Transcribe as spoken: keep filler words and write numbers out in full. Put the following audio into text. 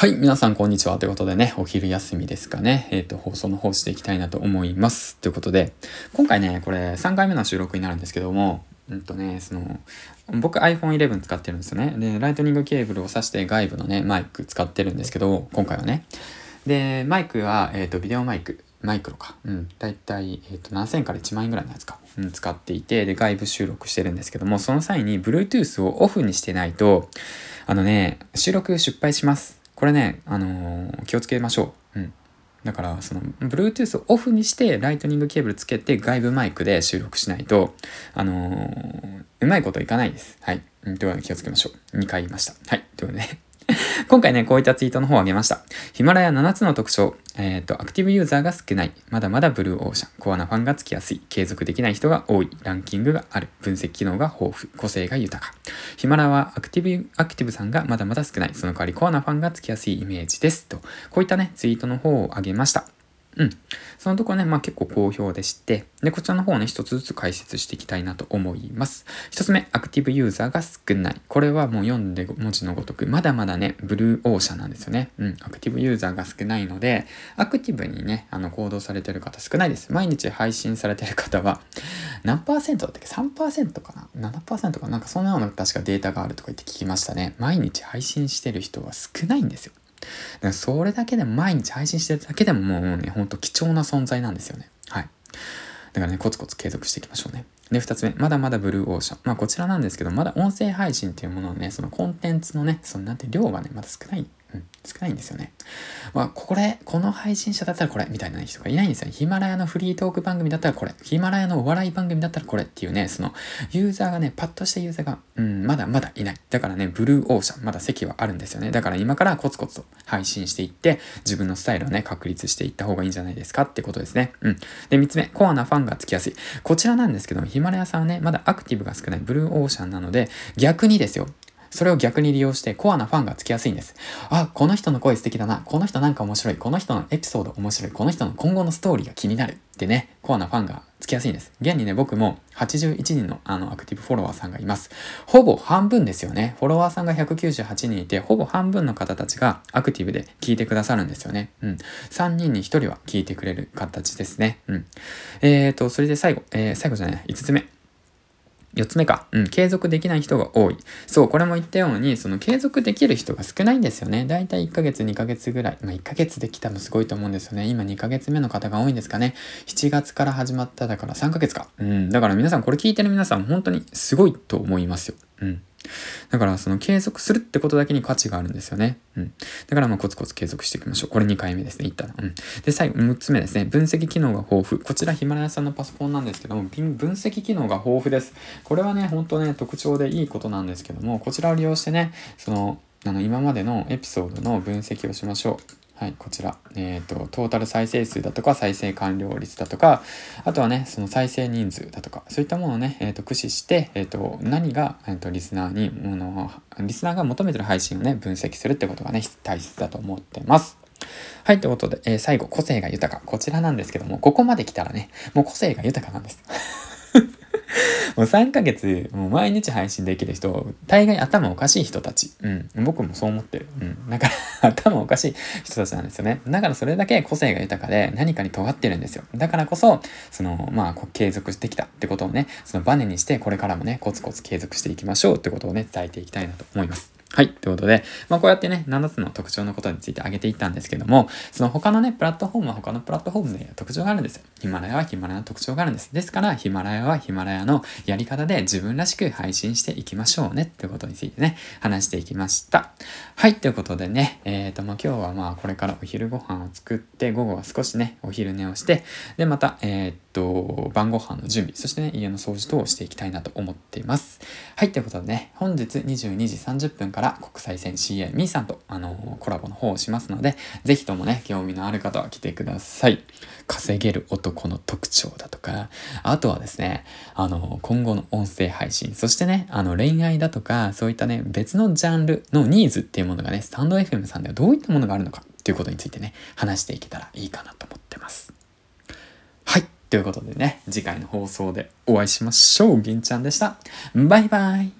はい、皆さんこんにちはということでね、お昼休みですかね、えっと放送の方していきたいなと思いますということで、今回ねこれさんかいめの収録になるんですけども、うんとねその僕 アイフォンイレブン 使ってるんですよね。でライトニングケーブルを挿して外部のねマイク使ってるんですけど、今回はねでマイクはえっとビデオマイクマイクロか、うん、だいたい、えー、とななせんからいちまん円ぐらいのやつか、うん、使っていて、で外部収録してるんですけども、その際に Bluetooth をオフにしてないとあのね収録失敗します。これね、あのー、気をつけましょう。うん、だからその Bluetooth をオフにしてライトニングケーブルつけて外部マイクで収録しないと、あのー、うまいこといかないです。はい、うん、ということで気をつけましょう。にかい言いました。はい、ということで今回ね、こういったツイートの方を上げました。ヒマラヤななつの特徴。えっと、アクティブユーザーが少ない。まだまだブルーオーシャン。コアなファンがつきやすい。継続できない人が多い。ランキングがある。分析機能が豊富。個性が豊か。ヒマラヤはアクティブ、アクティブさんがまだまだ少ない。その代わりコアなファンがつきやすいイメージです。と。こういったね、ツイートの方を上げました。うん。そのところね、まあ結構好評でして、で、こちらの方をね、一つずつ解説していきたいなと思います。一つ目、アクティブユーザーが少ない。これはもう読んで文字のごとく、まだまだね、ブルーオーシャンなんですよね。うん。アクティブユーザーが少ないので、アクティブにね、あの、行動されてる方少ないです。毎日配信されてる方は、何パーセントだったっけ ?さんパーセント かな ?ななパーセント かなんかそんなような確かデータがあるとか言って聞きましたね。毎日配信してる人は少ないんですよ。だからそれだけでも、毎日配信してるだけでももうね、ほんと貴重な存在なんですよね。はい。だからね、コツコツ継続していきましょうね。で、二つ目、まだまだブルーオーシャン。まあこちらなんですけど、まだ音声配信っていうもののね、そのコンテンツのね、そのなんて量がね、まだ少ない。うん、少ないんですよね。まあ、これ、この配信者だったらこれ、みたいな人がいないんですよね。ヒマラヤのフリートーク番組だったらこれ、ヒマラヤのお笑い番組だったらこれっていうね、その、ユーザーがね、パッとしたユーザーが、うん、まだまだいない。だからね、ブルーオーシャン、まだ席はあるんですよね。だから今からコツコツと配信していって、自分のスタイルをね、確立していった方がいいんじゃないですかってことですね。うん。で、三つ目、コアなファンがつきやすい。こちらなんですけど、ヒマラヤさんはね、まだアクティブが少ないブルーオーシャンなので、逆にですよ。それを逆に利用してコアなファンがつきやすいんです。あ、この人の声素敵だな。この人なんか面白い。この人のエピソード面白い。この人の今後のストーリーが気になる。ってね、コアなファンがつきやすいんです。現にね、僕もはちじゅういちにんのあのアクティブフォロワーさんがいます。ほぼ半分ですよね。フォロワーさんがひゃくきゅうじゅうはちにんいて、ほぼ半分の方たちがアクティブで聞いてくださるんですよね。うん。さんにんにひとりは聞いてくれる形ですね。うん。えーと、それで最後、えー、最後じゃない、いつつめ。四つ目か。うん。継続できない人が多い。そう、これも言ったように、その継続できる人が少ないんですよね。だいたいいっかげつ、にかげつぐらい。まあいっかげつできたのすごいと思うんですよね。今にかげつめの方が多いんですかね。しちがつから始まっただからさんかげつか。うん。だから皆さん、これ聞いてる皆さん、本当にすごいと思いますよ。うん。だからその継続するってことだけに価値があるんですよね。うん。だからまあコツコツ継続していきましょう。これにかいめですね。いったら。うん。で、最後むっつめですね。分析機能が豊富。こちらヒマラヤさんのパソコンなんですけども、分析機能が豊富です。これはね、ほんとね、特徴でいいことなんですけども、こちらを利用してね、その、あの、今までのエピソードの分析をしましょう。はい、こちら。えっと、トータル再生数だとか、再生完了率だとか、あとはね、その再生人数だとか、そういったものをね、えっと、駆使して、えっと、何が、えっと、リスナーに、もの、リスナーが求めてる配信をね、分析するってことがね、大切だと思ってます。はい、ということで、えー、最後、個性が豊か。こちらなんですけども、ここまで来たらね、もう個性が豊かなんです。もうさんかげつ、もう毎日配信できる人、大概頭おかしい人たち。うん。僕もそう思ってる。うん。だから、頭おかしい人たちなんですよね。だからそれだけ個性が豊かで、何かに尖ってるんですよ。だからこそ、その、まあ、継続してきたってことをね、そのバネにして、これからもね、コツコツ継続していきましょうってことをね、伝えていきたいなと思います。はい。ということで、まあ、こうやってね、ななつの特徴のことについて挙げていったんですけども、その他のね、プラットフォームは他のプラットフォームで特徴があるんですよ。ヒマラヤはヒマラヤの特徴があるんです。ですから、ヒマラヤはヒマラヤのやり方で自分らしく配信していきましょうね、ってことについてね、話していきました。はい。ということでね、えーと、まあ、今日はまあ、これからお昼ご飯を作って、午後は少しね、お昼寝をして、で、また、えーと、晩ご飯の準備、そしてね、家の掃除等をしていきたいなと思っています。はい。ということでね、本日にじゅうにじさんじゅっぷんから、から国際線 シーアイエムイー さんと、あのー、コラボの方をしますので、ぜひともね、興味のある方は来てください。稼げる男の特徴だとか、あとはですね、あのー、今後の音声配信、そしてね、あの恋愛だとか、そういったね、別のジャンルのニーズっていうものがね、スタンド エフエム さんではどういったものがあるのかということについてね、話していけたらいいかなと思ってます。はい、ということでね、次回の放送でお会いしましょう。銀ちゃんでした。バイバイ。